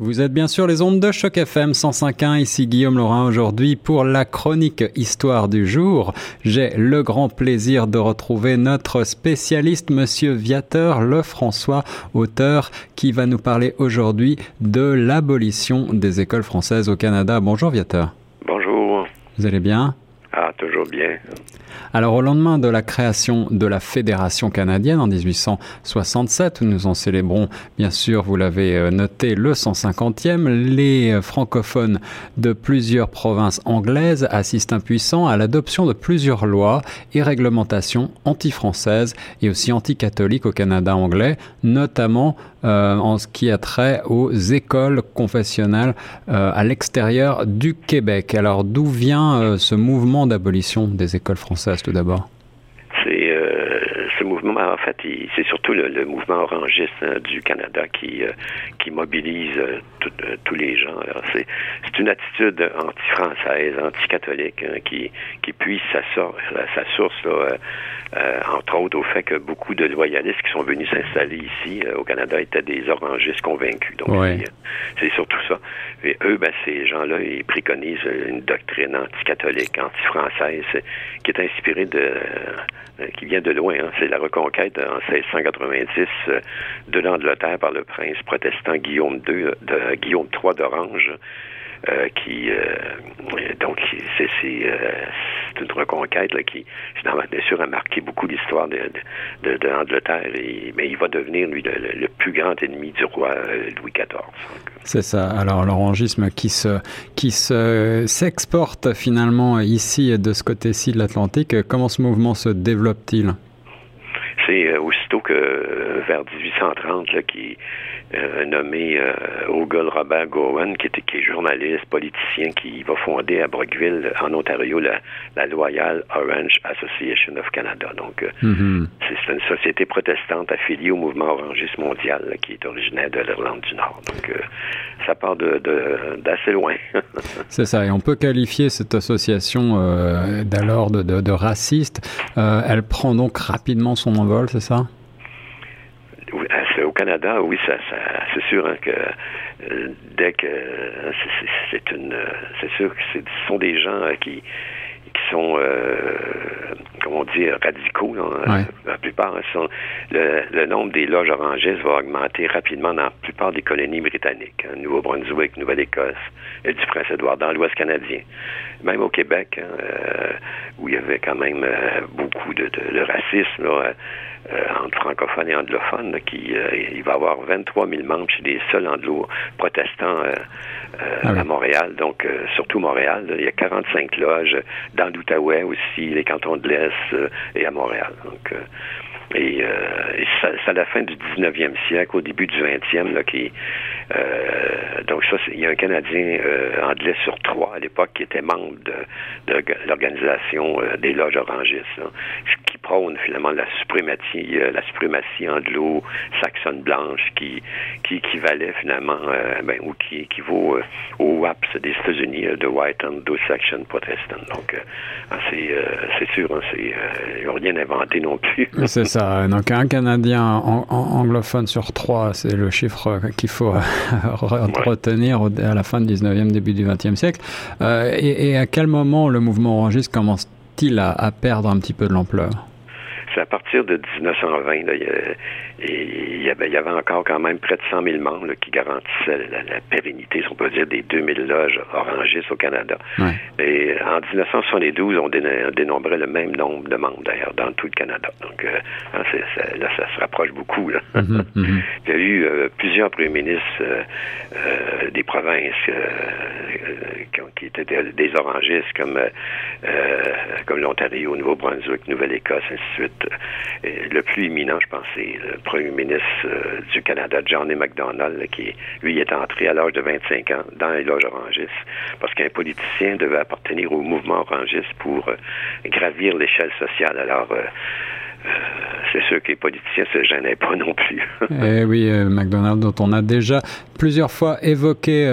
Vous êtes bien sûr les ondes de Choc FM 1051, ici Guillaume Laurin. Aujourd'hui, pour la chronique Histoire du jour, j'ai le grand plaisir de retrouver notre spécialiste, monsieur Viateur Lefrançois, auteur, qui va nous parler aujourd'hui de l'abolition des écoles françaises au Canada. Bonjour Viateur. Bonjour. Vous allez bien ? Ah, toujours bien. Alors, au lendemain de la création de la Fédération canadienne en 1867, où nous en célébrons, bien sûr, vous l'avez noté, le 150e, les francophones de plusieurs provinces anglaises assistent impuissants à l'adoption de plusieurs lois et réglementations anti-françaises et aussi anti-catholiques au Canada anglais, notamment en ce qui a trait aux écoles confessionnelles à l'extérieur du Québec. Alors, d'où vient ce mouvement d'abolition des écoles françaises, tout d'abord? C'est ce mouvement, en fait, c'est surtout le mouvement orangiste du Canada qui mobilise tous les gens. Alors, c'est une attitude anti-française, anti-catholique, hein, qui puise sa source, là, entre autres, au fait que beaucoup de loyalistes qui sont venus s'installer ici au Canada étaient des orangistes convaincus. Donc, ouais. C'est surtout ça. Et eux, ces gens-là, ils préconisent une doctrine anti-catholique, anti-française, qui est inspirée qui vient de loin, hein. C'est la reconquête en 1690 de l'Angleterre par le prince protestant Guillaume III d'Orange, c'est une reconquête là, qui, bien sûr, a marqué beaucoup l'histoire de l'Angleterre, mais il va devenir, lui, le plus grand ennemi du roi Louis XIV. C'est ça. Alors, l'orangisme qui s'exporte finalement ici, de ce côté-ci de l'Atlantique, comment ce mouvement se développe-t-il? C'est aussitôt que, vers 1830, là, nommé Ogle Robert Gowan, qui est journaliste, politicien, qui va fonder à Brockville, en Ontario, la Loyal Orange Association of Canada. Donc, c'est une société protestante affiliée au mouvement orangiste mondial, là, qui est originaire de l'Irlande du Nord. Donc, ça part d'assez loin. C'est ça, et on peut qualifier cette association d'alors de raciste. Elle prend donc rapidement son envol, c'est ça? Au Canada, oui, ça c'est sûr, hein, que dès que c'est sûr que ce sont des gens qui sont radicaux, hein, ouais. La plupart le nombre des loges orangistes va augmenter rapidement dans la plupart des colonies britanniques, hein, Nouveau-Brunswick, Nouvelle-Écosse, Île du Prince-Édouard, dans l'Ouest canadien, même au Québec, hein, où il y avait quand même beaucoup de racisme là, entre francophones et anglophones, là, il va avoir 23 000 membres chez les seuls anglo-protestants à Montréal, donc surtout Montréal, là, il y a 45 loges dans l'Outaouais aussi, les cantons de l'Est et à Montréal. Donc, c'est à la fin du 19e siècle, au début du 20e, là, donc ça, il y a un Canadien anglais sur 3 à l'époque qui était membre de l'organisation des loges orangistes, là, qui prône finalement la suprématie anglo-saxonne blanche qui équivalait finalement, ou qui équivaut au WAPS des États-Unis, de White Anglo-Saxon Protestant. Donc, c'est sûr, hein, ils n'ont rien inventé non plus. C'est ça. Donc, un Canadien anglophone sur 3, c'est le chiffre qu'il faut retenir à la fin du 19e, début du 20e siècle. Et à quel moment le mouvement orangiste commence-t-il à perdre un petit peu de l'ampleur? C'est à partir de 1920, là, il y avait encore quand même près de 100 000 membres là, qui garantissaient la pérennité, si on peut dire, des 2000 loges orangistes au Canada. Ouais. Et en 1972, on dénombrait le même nombre de membres, d'ailleurs, dans tout le Canada. Donc, là, ça se rapproche beaucoup. Là. Il y a eu plusieurs premiers ministres des provinces qui étaient des orangistes, comme l'Ontario, Nouveau-Brunswick, Nouvelle-Écosse, ainsi de suite. Le plus éminent, je pense, c'est le premier ministre du Canada, Johnny Macdonald, qui, lui, est entré à l'âge de 25 ans dans les loges orangistes, parce qu'un politicien devait appartenir au mouvement orangiste pour gravir l'échelle sociale. Alors, c'est sûr que les politiciens ne se gênaient pas non plus. Eh oui, Macdonald, dont on a déjà plusieurs fois évoqué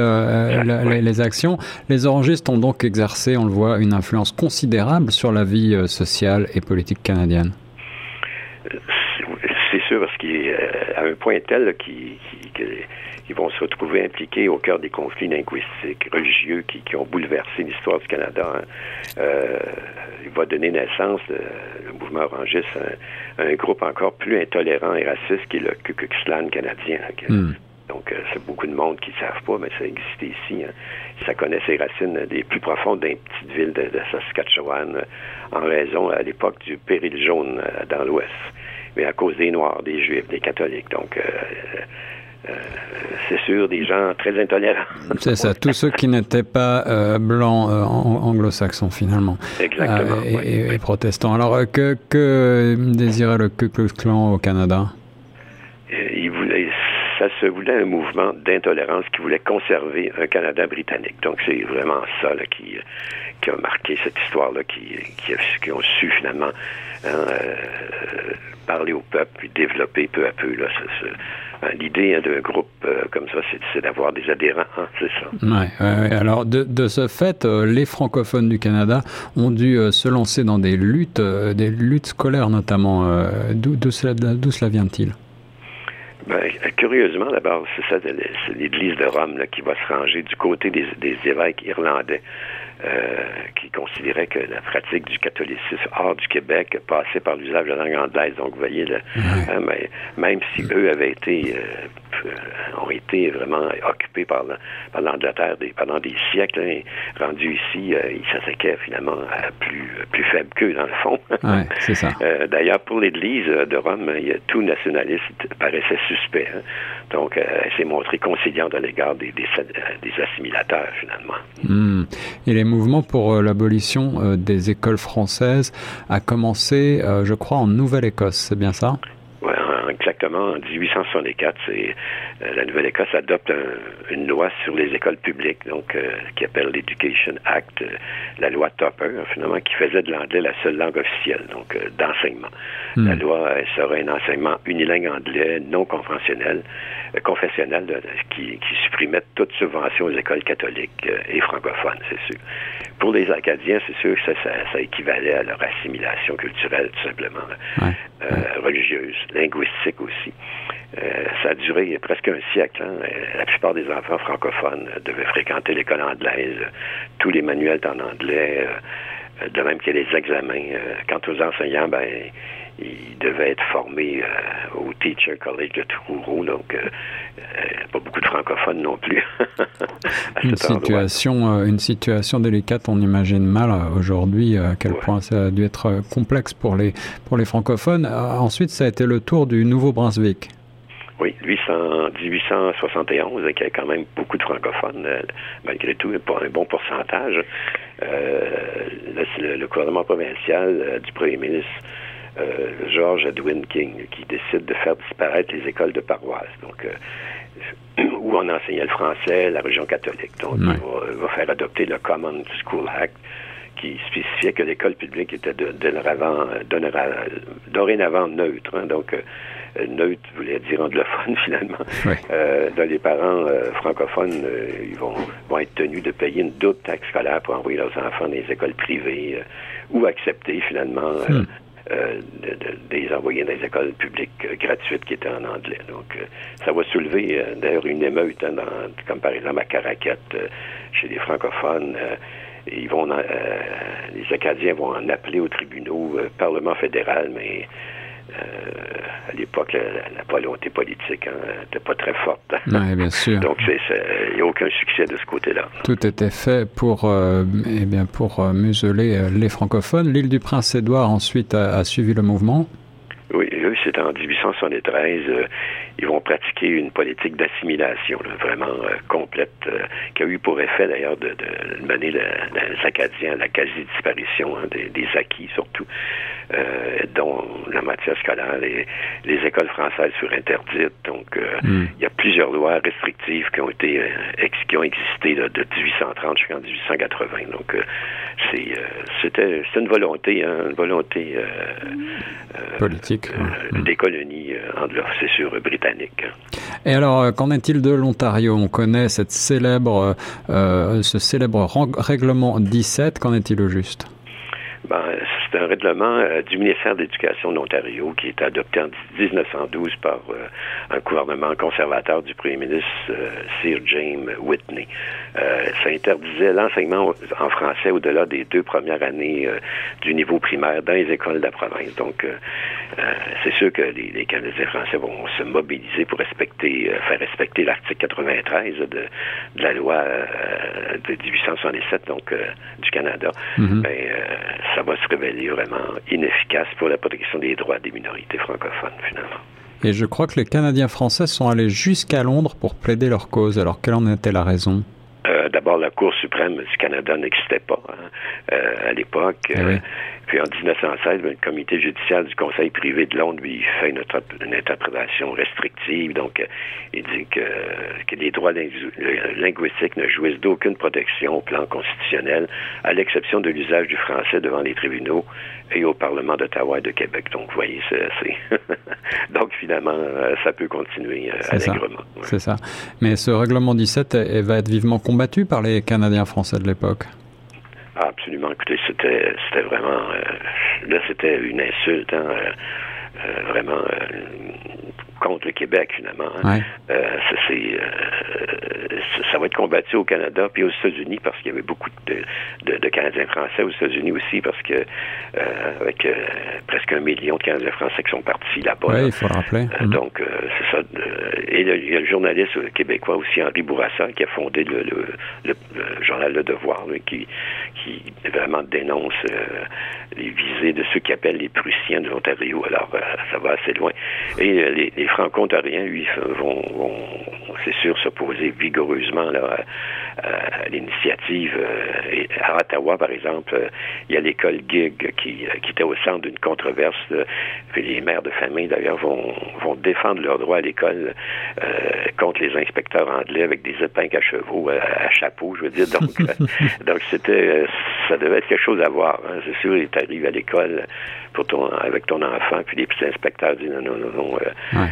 les actions. Les orangistes ont donc exercé, on le voit, une influence considérable sur la vie sociale et politique canadienne. C'est sûr, parce qu'à un point tel là, qui vont se retrouver impliqués au cœur des conflits linguistiques, religieux, qui ont bouleversé l'histoire du Canada. Hein. Il va donner naissance, le mouvement orangiste, à un groupe encore plus intolérant et raciste qui est le Ku Klux Klan canadien. Hein, Donc, c'est beaucoup de monde qui ne savent pas, mais ça existait ici. Hein. Ça connaît ses racines des plus profondes des petites villes de Saskatchewan, en raison, à l'époque, du péril jaune dans l'Ouest. Mais à cause des Noirs, des Juifs, des catholiques. Donc, c'est sûr, des gens très intolérants. C'est ça, tous ceux qui n'étaient pas blancs, anglo-saxons, finalement. Exactement. Et protestants. Alors, que désirait le Ku Klux Klan au Canada? Ça se voulait un mouvement d'intolérance qui voulait conserver un Canada britannique. Donc, c'est vraiment ça là, qui a marqué cette histoire-là, qui ont su finalement parler au peuple puis développer peu à peu. Là, l'idée d'un groupe comme ça, c'est d'avoir des adhérents, hein, c'est ça. Ouais. Alors, de ce fait, les francophones du Canada ont dû se lancer dans des luttes scolaires notamment. D'où cela vient-il? Ben, curieusement, d'abord, c'est l'Église de Rome là, qui va se ranger du côté des évêques irlandais qui considéraient que la pratique du catholicisme hors du Québec passait par l'usage de la langue anglaise. Donc, vous voyez, là, hein, mais, même si eux avaient été ont été vraiment occupés par l'Angleterre pendant des siècles, hein, rendus ici, ils s'attaquaient finalement à plus faible qu'eux, dans le fond. Ouais, c'est ça. D'ailleurs, pour l'Église de Rome, tout nationaliste paraissait suspect. Hein. Donc, elle s'est montrée conciliante à l'égard des assimilateurs, finalement. Et les mouvements pour l'abolition des écoles françaises a commencé, je crois, en Nouvelle-Écosse, c'est bien ça? Oui, exactement. En 1864, la Nouvelle-Écosse adopte une loi sur les écoles publiques, donc qui appelle l'Education Act, la loi Topper, finalement, qui faisait de l'anglais la seule langue officielle, donc d'enseignement. La loi sera un enseignement unilingue anglais, non confessionnel, qui supprimait toute subvention aux écoles catholiques et francophones, c'est sûr. Pour les Acadiens, c'est sûr que ça équivalait à leur assimilation culturelle, tout simplement, religieuse, linguistique aussi. Ça a duré presque un siècle. Hein. La plupart des enfants francophones devaient fréquenter l'école anglaise. Tous les manuels étaient en anglais, de même que les examens. Quant aux enseignants, ils devaient être formés au Teacher College de Truro, donc pas beaucoup de francophones non plus. Une situation délicate, on imagine mal aujourd'hui à quel point ça a dû être complexe pour les francophones. Ensuite, ça a été le tour du Nouveau-Brunswick. Oui, lui, c'est en 1871, qui a quand même beaucoup de francophones, malgré tout, un bon pourcentage. Là, c'est le gouvernement provincial du premier ministre George Edwin King, qui décide de faire disparaître les écoles de paroisse, donc où on enseignait le français, la religion catholique. Donc, il va faire adopter le Common School Act, qui spécifiait que l'école publique était dorénavant neutre. Hein, donc, neutre voulait dire anglophone, finalement. Oui. Les parents francophones, ils vont être tenus de payer une double taxe scolaire pour envoyer leurs enfants dans les écoles privées ou accepter, finalement, des envoyés dans les écoles publiques gratuites qui étaient en anglais. Donc, ça va soulever, d'ailleurs, une émeute, hein, comme par exemple à Caraquet, chez les francophones. Les Acadiens vont en appeler aux tribunaux, Parlement fédéral, mais à l'époque, la volonté politique n'était pas très forte. Oui, bien sûr. Donc, il n'y a aucun succès de ce côté-là. Tout était fait pour museler les francophones. L'Île du Prince-Édouard, ensuite, a suivi le mouvement. Oui, eux, c'est en 1873. Ils vont pratiquer une politique d'assimilation là, vraiment complète, qui a eu pour effet, d'ailleurs, de mener les Acadiens à la quasi-disparition des acquis, surtout, dont la matière scolaire. Les écoles françaises furent interdites. Donc, il y a plusieurs lois restrictives qui ont existé là, de 1830 jusqu'en 1880. Donc, c'était une volonté politique. Des colonies anglophones, c'est sûr, britanniques. Et alors, qu'en est-il de l'Ontario? On connaît ce célèbre règlement 17. Qu'en est-il au juste? Ben, c'est un règlement du ministère de l'Éducation de l'Ontario qui est adopté en 1912 par un gouvernement conservateur du premier ministre Sir James Whitney. Ça interdisait l'enseignement en français au-delà des 2 premières années du niveau primaire dans les écoles de la province. Donc, c'est sûr que les Canadiens français vont se mobiliser pour faire respecter l'article 93 de la loi de 1877 donc, du Canada. Mm-hmm. Mais ça va se révéler vraiment inefficace pour la protection des droits des minorités francophones, finalement. Et je crois que les Canadiens français sont allés jusqu'à Londres pour plaider leur cause. Alors, quelle en était la raison? D'abord, la Cour suprême du Canada n'existait pas à l'époque. Oui. Puis en 1916, le Comité judiciaire du conseil privé de Londres lui fait une interprétation restrictive. Donc, il dit que les droits linguistiques ne jouissent d'aucune protection au plan constitutionnel, à l'exception de l'usage du français devant les tribunaux et au Parlement d'Ottawa et de Québec. Donc, vous voyez, c'est donc, finalement, ça peut continuer allègrement. Ouais. C'est ça. Mais ce règlement 17 va être vivement combattu par les Canadiens français de l'époque. Ah, absolument. Écoutez, c'était vraiment... c'était une insulte, hein, vraiment... contre le Québec, finalement. Ouais. Ça va être combattu au Canada, puis aux États-Unis, parce qu'il y avait beaucoup de Canadiens français, aux États-Unis aussi, parce que avec presque 1 million de Canadiens français qui sont partis là-bas. Oui, il faut le rappeler. Donc, c'est ça. Et il y a le journaliste québécois aussi, Henri Bourassa, qui a fondé le journal Le Devoir, là, qui vraiment dénonce les visées de ceux qui appellent les Prussiens de l'Ontario. Alors, ça va assez loin. Et les Franco-Ontariens, lui, vont, c'est sûr, s'opposer vigoureusement là, à l'initiative. À Ottawa, par exemple, il y a l'école Gig qui était au centre d'une controverse. Puis les mères de famille, d'ailleurs, vont défendre leur droit à l'école contre les inspecteurs anglais avec des épingles à chevaux, à chapeau, je veux dire. Donc, donc ça devait être quelque chose à voir. Hein. C'est sûr, tu arrives à l'école avec ton enfant, puis les petits inspecteurs disent non. Ouais.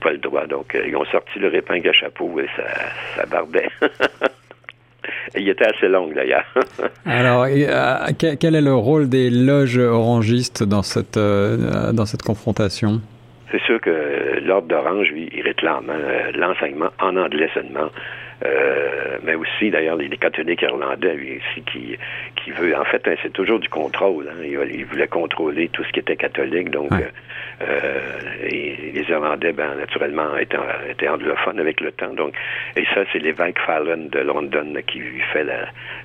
Pas le droit. Donc, ils ont sorti leur épingle à chapeau et ça bardait. Il était assez long, d'ailleurs. Alors, quel est le rôle des loges orangistes dans cette confrontation? C'est sûr que l'Ordre d'Orange, lui, il réclame l'enseignement en anglais seulement. Mais aussi, d'ailleurs, les catholiques irlandais, lui, aussi, qui veut... En fait, hein, c'est toujours du contrôle. Hein. Ils voulaient contrôler tout ce qui était catholique, donc... Ouais. Et les Irlandais, naturellement, étaient anglophones avec le temps. Donc, et ça, c'est l'évêque Fallon de London qui lui fait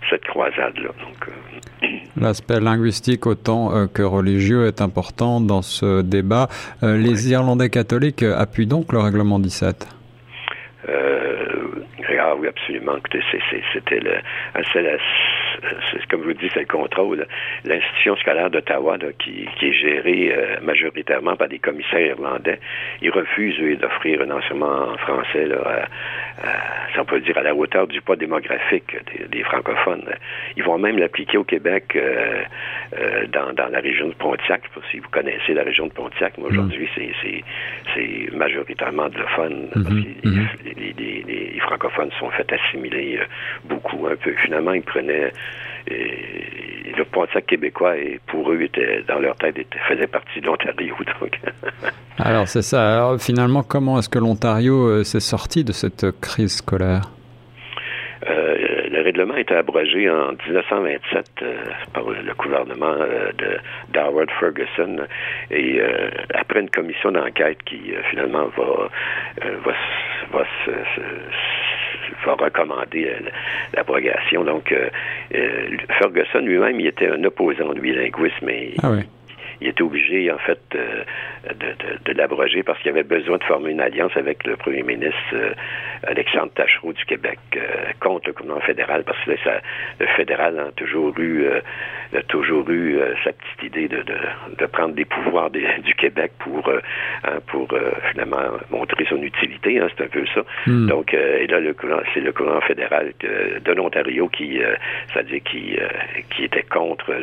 cette croisade-là. Donc, l'aspect linguistique autant que religieux est important dans ce débat. Les Irlandais catholiques appuient donc le règlement 17? Ah oui, absolument. Écoutez, c'est comme je vous dis, c'est le contrôle. L'institution scolaire d'Ottawa, là, qui est gérée majoritairement par des commissaires irlandais, ils refusent d'offrir un enseignement en français, là, si on peut dire, à la hauteur du poids démographique des francophones. Ils vont même l'appliquer au Québec dans la région de Pontiac. Si vous connaissez la région de Pontiac, mais aujourd'hui, c'est majoritairement anglophone. Les francophones sont fait assimiler beaucoup, un peu. Finalement, ils prenaient... le Pontiac québécois, et pour eux, dans leur tête, faisait partie de l'Ontario. Donc. Alors, c'est ça. Alors, finalement, comment est-ce que l'Ontario s'est sorti de cette crise scolaire? Le règlement a été abrogé en 1927 par le gouvernement d'Howard Ferguson, et après une commission d'enquête qui, finalement, va recommander l'abrogation. Donc, Ferguson lui-même, il était un opposant du bilinguisme. Ah oui. Il était obligé, en fait, de l'abroger parce qu'il avait besoin de former une alliance avec le premier ministre Alexandre Taschereau du Québec contre le gouvernement fédéral, parce que là, le fédéral a toujours eu sa petite idée de prendre des pouvoirs du Québec pour finalement montrer son utilité. Hein, c'est un peu ça. Mm. Donc, et là, c'est le gouvernement fédéral de l'Ontario qui était contre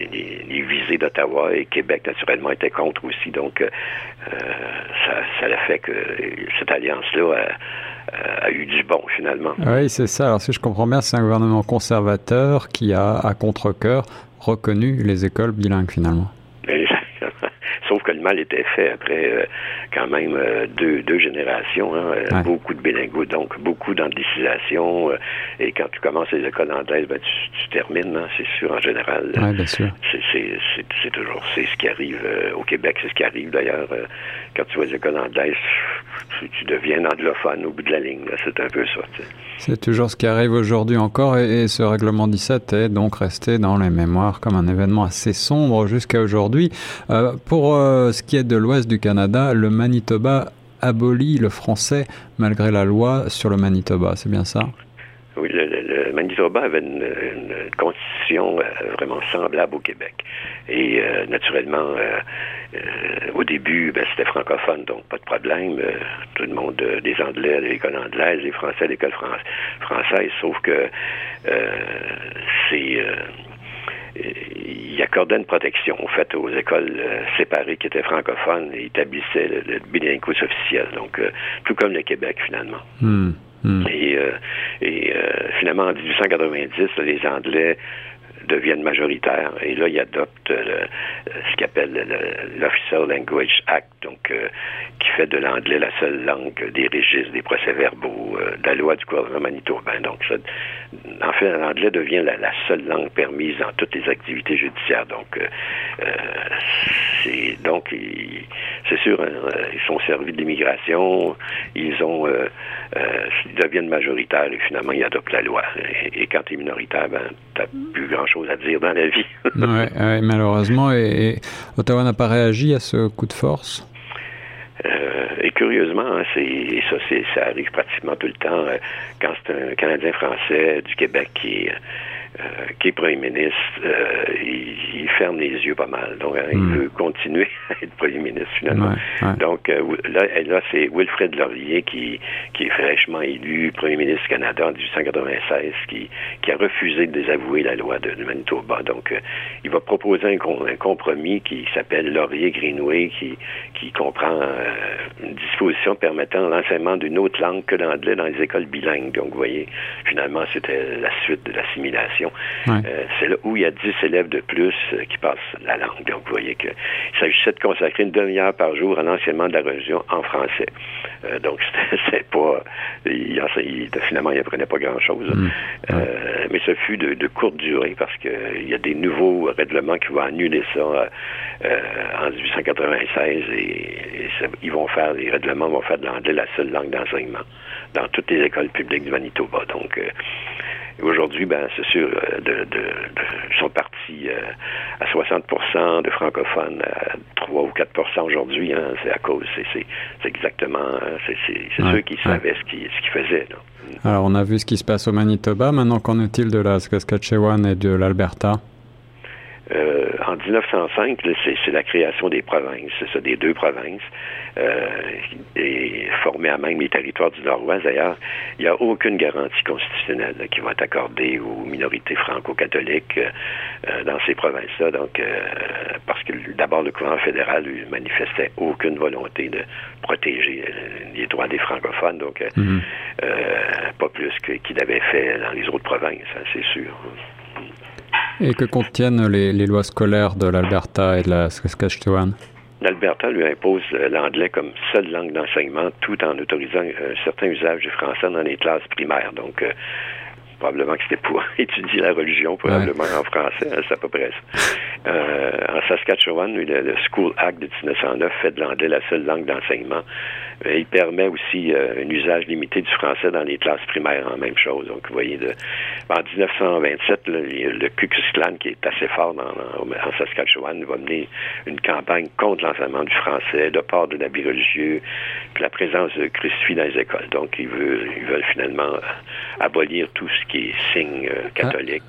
les visées d'Ottawa. Et Québec, naturellement, était contre aussi. Donc, ça a fait que cette alliance-là a eu du bon, finalement. Oui, c'est ça. Alors, si je comprends bien, c'est un gouvernement conservateur qui a, à contre-cœur, reconnu les écoles bilingues, finalement. Exactement. Sauf que le mal était fait après quand même deux générations, hein, ouais. Beaucoup de bilingues, donc beaucoup d'anglicisation, et quand tu commences les écoles anglaises, ben, tu termines, hein, c'est sûr, en général. Oui, bien sûr. C'est toujours, c'est ce qui arrive au Québec, c'est ce qui arrive d'ailleurs, quand tu vois les écoles anglaises, tu deviens anglophone au bout de la ligne, là, c'est un peu ça. T'sais. C'est toujours ce qui arrive aujourd'hui encore, et ce règlement 17 est donc resté dans les mémoires comme un événement assez sombre jusqu'à aujourd'hui. Pour ce qui est de l'ouest du Canada, le Manitoba abolit le français malgré la loi sur le Manitoba, c'est bien ça? Oui, le Manitoba avait une constitution vraiment semblable au Québec. Et naturellement, au début, ben, c'était francophone, donc pas de problème. Tout le monde, des Anglais à l'école anglaise, des Français à l'école française, sauf que c'est... il accordait une protection, en fait, aux écoles séparées qui étaient francophones et établissaient le bilinguisme officiel. Donc, tout comme le Québec, finalement. Et finalement, en 1890, les Anglais deviennent majoritaires. Et là, ils adoptent ce qu'ils appellent l'Official Language Act, donc qui fait de l'anglais la seule langue des registres, des procès-verbaux, de la loi du gouvernement manitobain. Donc, ça, en fait, l'anglais devient la seule langue permise dans toutes les activités judiciaires. Donc, c'est sûr, hein, ils sont servis de l'immigration, ils deviennent majoritaires et finalement, ils adoptent la loi. Et quand tu es minoritaire, ben, tu n'as plus grand-chose à dire dans la vie. Oui, malheureusement. Et Ottawa n'a pas réagi à ce coup de force? Et curieusement, hein, ça arrive pratiquement tout le temps quand c'est un Canadien français du Québec qui est premier ministre, il ferme les yeux pas mal. Donc, hein, il veut continuer à être premier ministre, finalement. Ouais. Donc, là, c'est Wilfrid Laurier qui est fraîchement élu premier ministre du Canada en 1896, qui a refusé de désavouer la loi de Manitoba. Donc, il va proposer un compromis qui s'appelle Laurier-Greenway, qui comprend une disposition permettant l'enseignement d'une autre langue que l'anglais dans les écoles bilingues. Donc, vous voyez, finalement, c'était la suite de l'assimilation. Ouais. C'est là où il y a 10 élèves de plus qui passent la langue. Donc, vous voyez qu'il s'agissait de consacrer une demi-heure par jour à l'enseignement de la religion en français. Donc, c'était pas... finalement, il n'apprenait pas grand-chose. Ouais. Mais ce fut de courte durée parce qu'il y a des nouveaux règlements qui vont annuler ça en 1896 ils vont faire... Les règlements vont faire de l'anglais la seule langue d'enseignement dans toutes les écoles publiques du Manitoba. Donc, aujourd'hui, ben, c'est sûr, sont partis à 60% de francophones, à 3 ou 4% aujourd'hui, hein, c'est à cause, c'est exactement, c'est ceux qui savaient ce qu'ils faisaient, là. Alors, on a vu ce qui se passe au Manitoba, maintenant, qu'en est-il de la Saskatchewan et de l'Alberta? En 1905, là, c'est la création des provinces, c'est ça, des deux provinces, et formées à même les territoires du Nord-Ouest. D'ailleurs, il n'y a aucune garantie constitutionnelle là, qui va être accordée aux minorités franco-catholiques dans ces provinces-là. Donc, parce que d'abord, le gouvernement fédéral ne manifestait aucune volonté de protéger les droits des francophones, donc pas plus qu'il l'avait fait dans les autres provinces, hein, c'est sûr. Et que contiennent les lois scolaires de l'Alberta et de la Saskatchewan? L'Alberta lui impose l'anglais comme seule langue d'enseignement, tout en autorisant un certain usage du français dans les classes primaires. Donc, probablement que c'était pour étudier la religion, probablement en français, hein, c'est à peu près ça. En Saskatchewan, le School Act de 1909 fait de l'anglais la seule langue d'enseignement. Il permet aussi un usage limité du français dans les classes primaires, en même chose. Donc, vous voyez, en 1927, le Ku Klux Klan, qui est assez fort en Saskatchewan, va mener une campagne contre l'enseignement du français, le port de l'habit religieux, puis la présence de crucifix dans les écoles. Donc, ils veulent finalement abolir tout ce qui est signe catholique.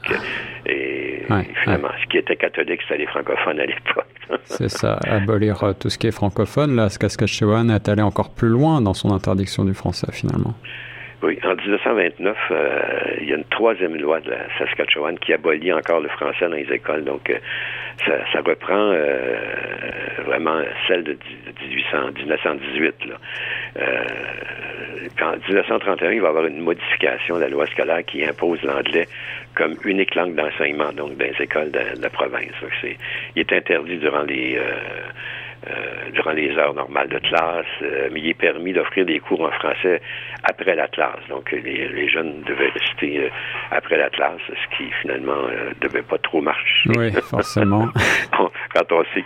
Et finalement, ce qui était catholique, c'était les francophones à l'époque. C'est ça, abolir tout ce qui est francophone. La Saskatchewan est allée encore plus loin dans son interdiction du français, finalement. Oui, en 1929, il y a une troisième loi de la Saskatchewan qui abolit encore le français dans les écoles. Donc, ça reprend vraiment celle de 1918. Là. puis en 1931, il va y avoir une modification de la loi scolaire qui impose l'anglais comme unique langue d'enseignement, donc dans les écoles de la province. Donc il est interdit durant les heures normales de classe, mais il est permis d'offrir des cours en français après la classe. Donc les jeunes devaient rester après la classe, ce qui finalement devait pas trop marcher. Oui, forcément. Quand on sait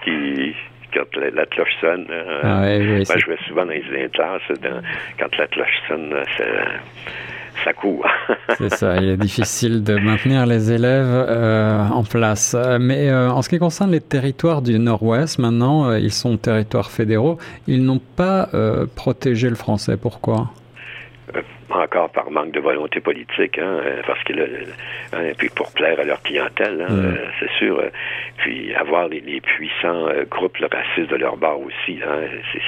quand la cloche sonne, moi, je vais souvent dans les classes, quand la cloche sonne, ça court. C'est ça, il est difficile de maintenir les élèves en place. Mais en ce qui concerne les territoires du Nord-Ouest, maintenant, ils sont territoires fédéraux, ils n'ont pas protégé le français. Pourquoi? Encore par manque de volonté politique, parce que puis pour plaire à leur clientèle, c'est sûr. Puis avoir les puissants groupes racistes de leur bord aussi,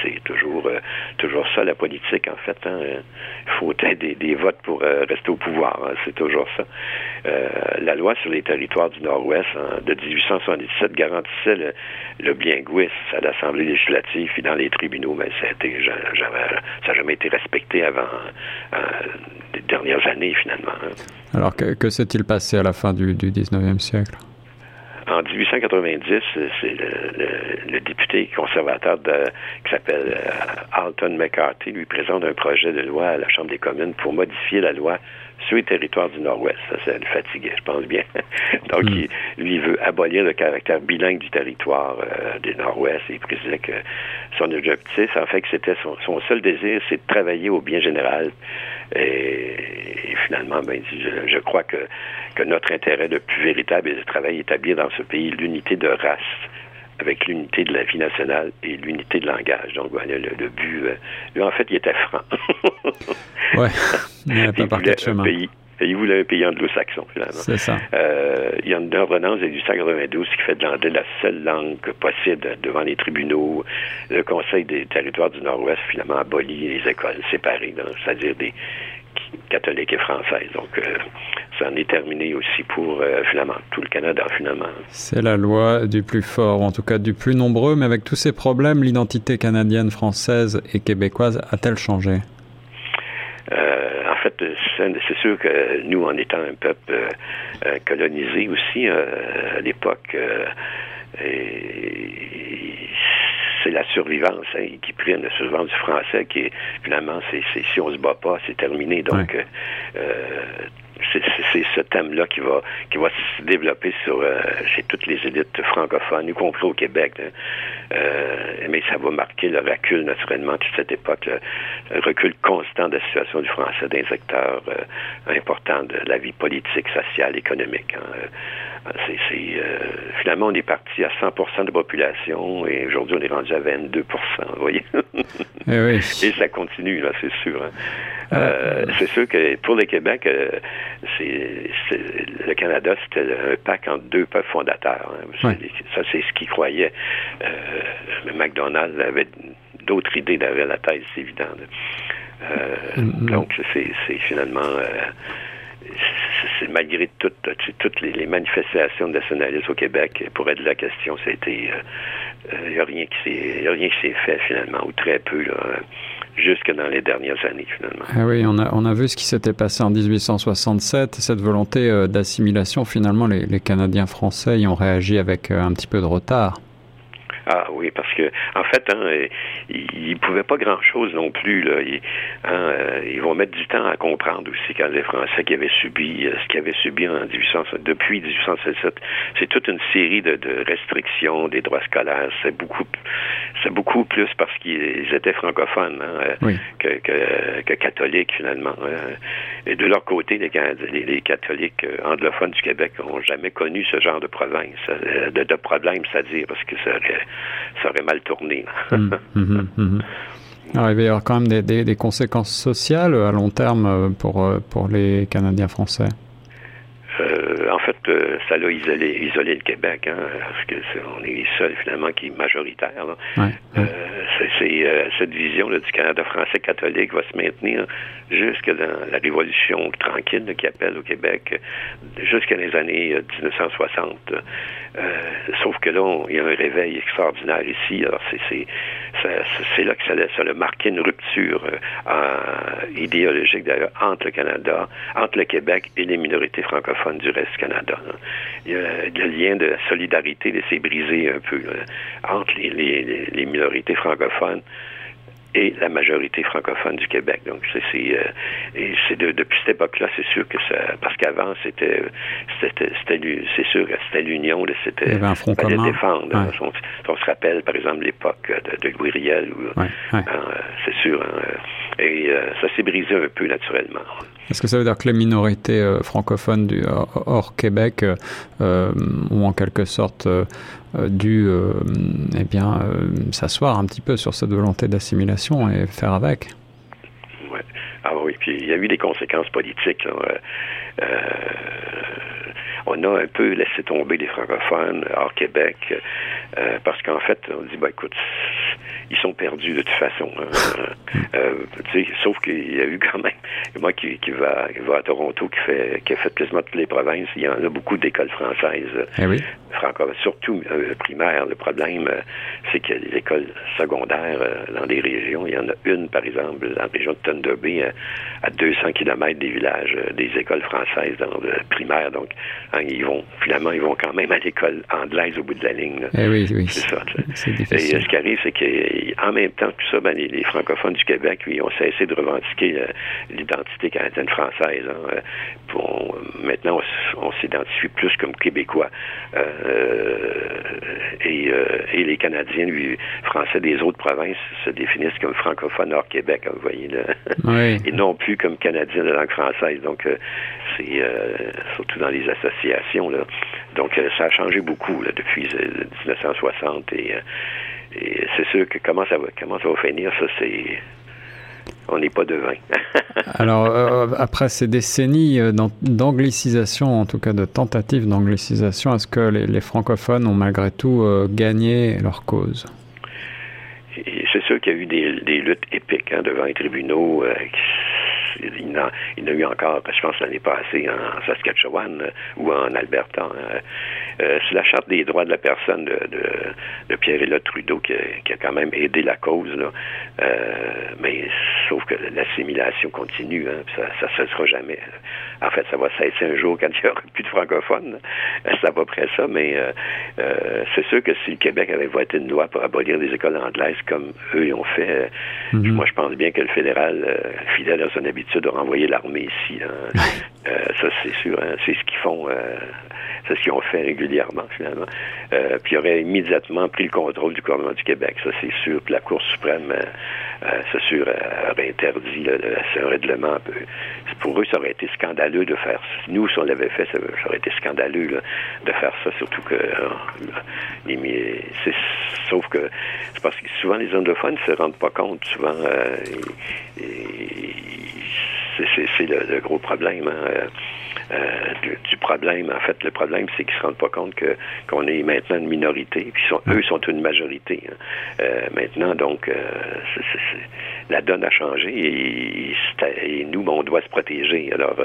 c'est toujours ça la politique en fait. Il faut des votes pour rester au pouvoir, c'est toujours ça. La loi sur les territoires du Nord-Ouest de 1877 garantissait le bilinguisme à l'Assemblée législative puis dans les tribunaux, mais ça n'a jamais été respecté avant des dernières années, finalement. Alors, que s'est-il passé à la fin du 19e siècle? En 1890, c'est le député conservateur qui s'appelle Alton McCarthy, lui présente un projet de loi à la Chambre des communes pour modifier la loi sur les territoires du Nord-Ouest. Ça le fatiguait, je pense bien. Donc, il veut abolir le caractère bilingue du territoire du Nord-Ouest. Il précisait que son objectif, en fait, que c'était son seul désir, c'est de travailler au bien général. Et finalement, je crois que notre intérêt le plus véritable est de travailler établir dans ce pays l'unité de race, avec l'unité de la vie nationale et l'unité de langage. Donc, le but... lui, en fait, il était franc. Oui, il n'y a pas parti de chemin. Il voulait un pays anglo-saxon, finalement. C'est ça. Il y a une ordonnance de 1892 qui fait de l'anglais la seule langue possible devant les tribunaux. Le Conseil des territoires du Nord-Ouest, finalement, abolit les écoles séparées, c'est-à-dire des catholiques et françaises. Donc, ça en est terminé aussi pour, finalement, tout le Canada, finalement. C'est la loi du plus fort, ou en tout cas du plus nombreux, mais avec tous ces problèmes, l'identité canadienne, française et québécoise a-t-elle changé? En fait, c'est sûr que nous, en étant un peuple colonisé aussi, à l'époque, c'est la survivance qui prime, la survivance du français qui est, finalement, si on se bat pas, c'est terminé. Donc, oui. C'est ce thème-là qui va se développer chez toutes les élites francophones, y compris au Québec. Mais ça va marquer le recul, naturellement, toute cette époque, le recul constant de la situation du français dans les secteurs importants de la vie politique, sociale, économique. Finalement, on est parti à 100% de la population et aujourd'hui, on est rendu à 22%, vous voyez. Et ça continue, là, c'est sûr. C'est sûr que pour le Québec... le Canada, c'était un pacte entre deux peuples fondateurs. Ça, c'est ce qu'ils croyaient. Macdonald avait d'autres idées derrière la thèse, c'est évident. Donc, c'est finalement... c'est malgré toutes les manifestations nationalistes au Québec, pour être la question, c'était... il n'y a rien qui s'est fait, finalement, ou très peu, là. Jusque dans les dernières années, finalement. Ah oui, on a vu ce qui s'était passé en 1867, cette volonté d'assimilation. Finalement, les Canadiens français y ont réagi avec un petit peu de retard. Ah oui, parce que en fait, ils ne pouvaient pas grand-chose non plus. Là. Ils vont mettre du temps à comprendre aussi quand les Français qui avaient subi ce qu'ils avaient subi depuis 1867. C'est toute une série de restrictions des droits scolaires. C'est beaucoup plus parce qu'ils étaient francophones que catholiques, finalement. Et de leur côté, les catholiques anglophones du Québec n'ont jamais connu ce genre de province, de problème, c'est-à-dire parce que ça aurait mal tourné. Alors, il va y avoir quand même des conséquences sociales à long terme pour les Canadiens français. En fait, ça l'a isolé le Québec, hein, parce que on est les seuls finalement qui est majoritaire. Là. Ouais. Cette vision là, du Canada français catholique va se maintenir jusque dans la Révolution tranquille qui appelle au Québec, jusqu'à les années 1960. Sauf que là, il y a un réveil extraordinaire ici. Alors c'est là que ça a marqué une rupture idéologique d'ailleurs entre le Québec et les minorités francophones du reste du Canada. Là. Le lien de solidarité s'est brisé un peu là, entre les minorités francophones et la majorité francophone du Québec. Donc, depuis cette époque-là, c'est sûr que ça... Parce qu'avant, c'était l'union, c'était... Il y avait un front commun. Défendre. Ouais. On se rappelle, par exemple, l'époque de Louis Riel. Où, ouais, ouais. C'est sûr. Ça s'est brisé un peu, naturellement. Est-ce que ça veut dire que les minorités francophones hors Québec ont en quelque sorte... s'asseoir un petit peu sur cette volonté d'assimilation et faire avec. Ouais. Ah oui, puis il y a eu des conséquences politiques. On a un peu laissé tomber les francophones hors Québec parce qu'en fait, on dit, écoute, ils sont perdus de toute façon. Hein. Sauf qu'il y a eu quand même... Moi qui va à Toronto, qui a fait quasiment toutes les provinces, il y en a beaucoup d'écoles françaises. Eh oui. Surtout primaire. Le problème, c'est que les écoles secondaires dans des régions, il y en a une, par exemple, dans la région de Thunder Bay, à 200 km des villages, des écoles françaises primaires. Donc, ils vont quand même à l'école anglaise au bout de la ligne. Eh oui. C'est ça. C'est difficile. Et ce qui arrive, c'est qu'en même temps tout ça, les francophones du Québec, ils ont cessé de revendiquer l'identité canadienne-française. Hein. Maintenant, on s'identifie plus comme Québécois. Et les Canadiens, français des autres provinces, se définissent comme francophones hors Québec, hein, vous voyez, là. Oui. Et non plus comme Canadiens de langue française. Donc, c'est surtout dans les associations, là. Donc, ça a changé beaucoup, là, depuis 1960. Et c'est sûr que comment ça va finir, ça, c'est... On n'est pas devin. Alors, après ces décennies d'anglicisation, en tout cas de tentatives d'anglicisation, est-ce que les francophones ont malgré tout gagné leur cause? Et c'est sûr qu'il y a eu des luttes épiques, hein, devant les tribunaux. Il y en a eu encore, je pense, l'année passée en Saskatchewan ou en Alberta. C'est la Charte des droits de la personne de Pierre-Éliott Trudeau qui a quand même aidé la cause. Là. Mais sauf que l'assimilation continue. Hein, ça ne cessera jamais. En fait, ça va cesser un jour quand il n'y aura plus de francophones. C'est à peu près ça, mais c'est sûr que si le Québec avait voté une loi pour abolir les écoles anglaises comme eux ils ont fait, moi je pense bien que le fédéral, fidèle à son habitude, a renvoyé l'armée ici. Hein. Ça c'est sûr, hein, c'est ce qu'ils font, c'est ce qu'ils ont fait régulièrement finalement. Puis ils auraient immédiatement pris le contrôle du gouvernement du Québec, ça c'est sûr. Puis la Cour suprême, c'est sûr, aurait interdit ce règlement. Pour eux, ça aurait été scandaleux de faire ça. Nous, si on l'avait fait, ça aurait été scandaleux là, de faire ça, surtout que... sauf que c'est parce que souvent les anglophones ne se rendent pas compte. Souvent, c'est le gros problème. Hein. Du problème, en fait, le problème, c'est qu'ils se rendent pas compte qu'on est maintenant une minorité, puis eux sont une majorité. Hein. Maintenant, donc, la donne a changé et nous, on doit se protéger. Alors,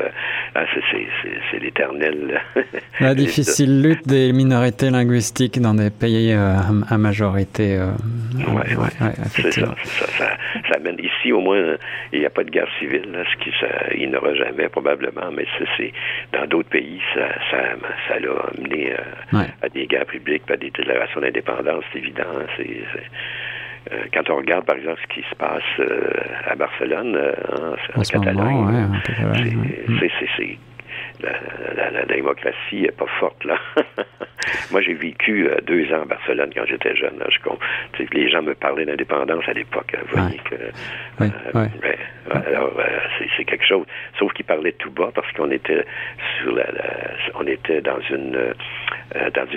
c'est l'éternel. La difficile lutte des minorités linguistiques dans des pays à majorité. Oui, ça amène ici, au moins, il n'y a pas de guerre civile, là, il n'y en aura jamais, probablement, mais dans d'autres pays, ça l'a amené à des guerres publiques, à des déclarations d'indépendance, c'est évident. Quand on regarde, par exemple, ce qui se passe à Barcelone, en Catalogne, moment, ouais, en Catalogne, c'est la démocratie n'est pas forte, là. Moi, j'ai vécu 2 ans à Barcelone quand j'étais jeune. Là. Les gens me parlaient d'indépendance à l'époque. Vous voyez que... Oui. C'est quelque chose. Sauf qu'ils parlaient tout bas parce qu'on était dans une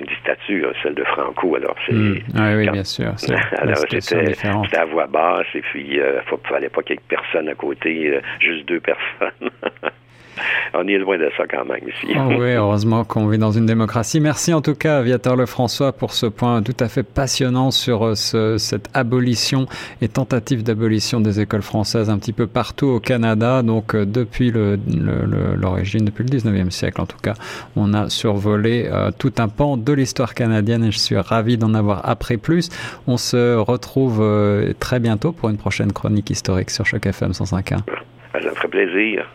dictature, celle de Franco. Alors, c'est... Oui, bien sûr. Alors, c'était à voix basse et puis il ne fallait pas qu'il y ait personne à côté, juste 2 personnes. On est loin de ça quand même ici. Ah oui, heureusement qu'on vit dans une démocratie. Merci en tout cas, Viateur Lefrançois, pour ce point tout à fait passionnant sur cette abolition et tentative d'abolition des écoles françaises un petit peu partout au Canada. Donc depuis l'origine, depuis le 19e siècle en tout cas, on a survolé tout un pan de l'histoire canadienne et je suis ravi d'en avoir appris plus. On se retrouve très bientôt pour une prochaine chronique historique sur Choc FM 1051. Ça me ferait plaisir.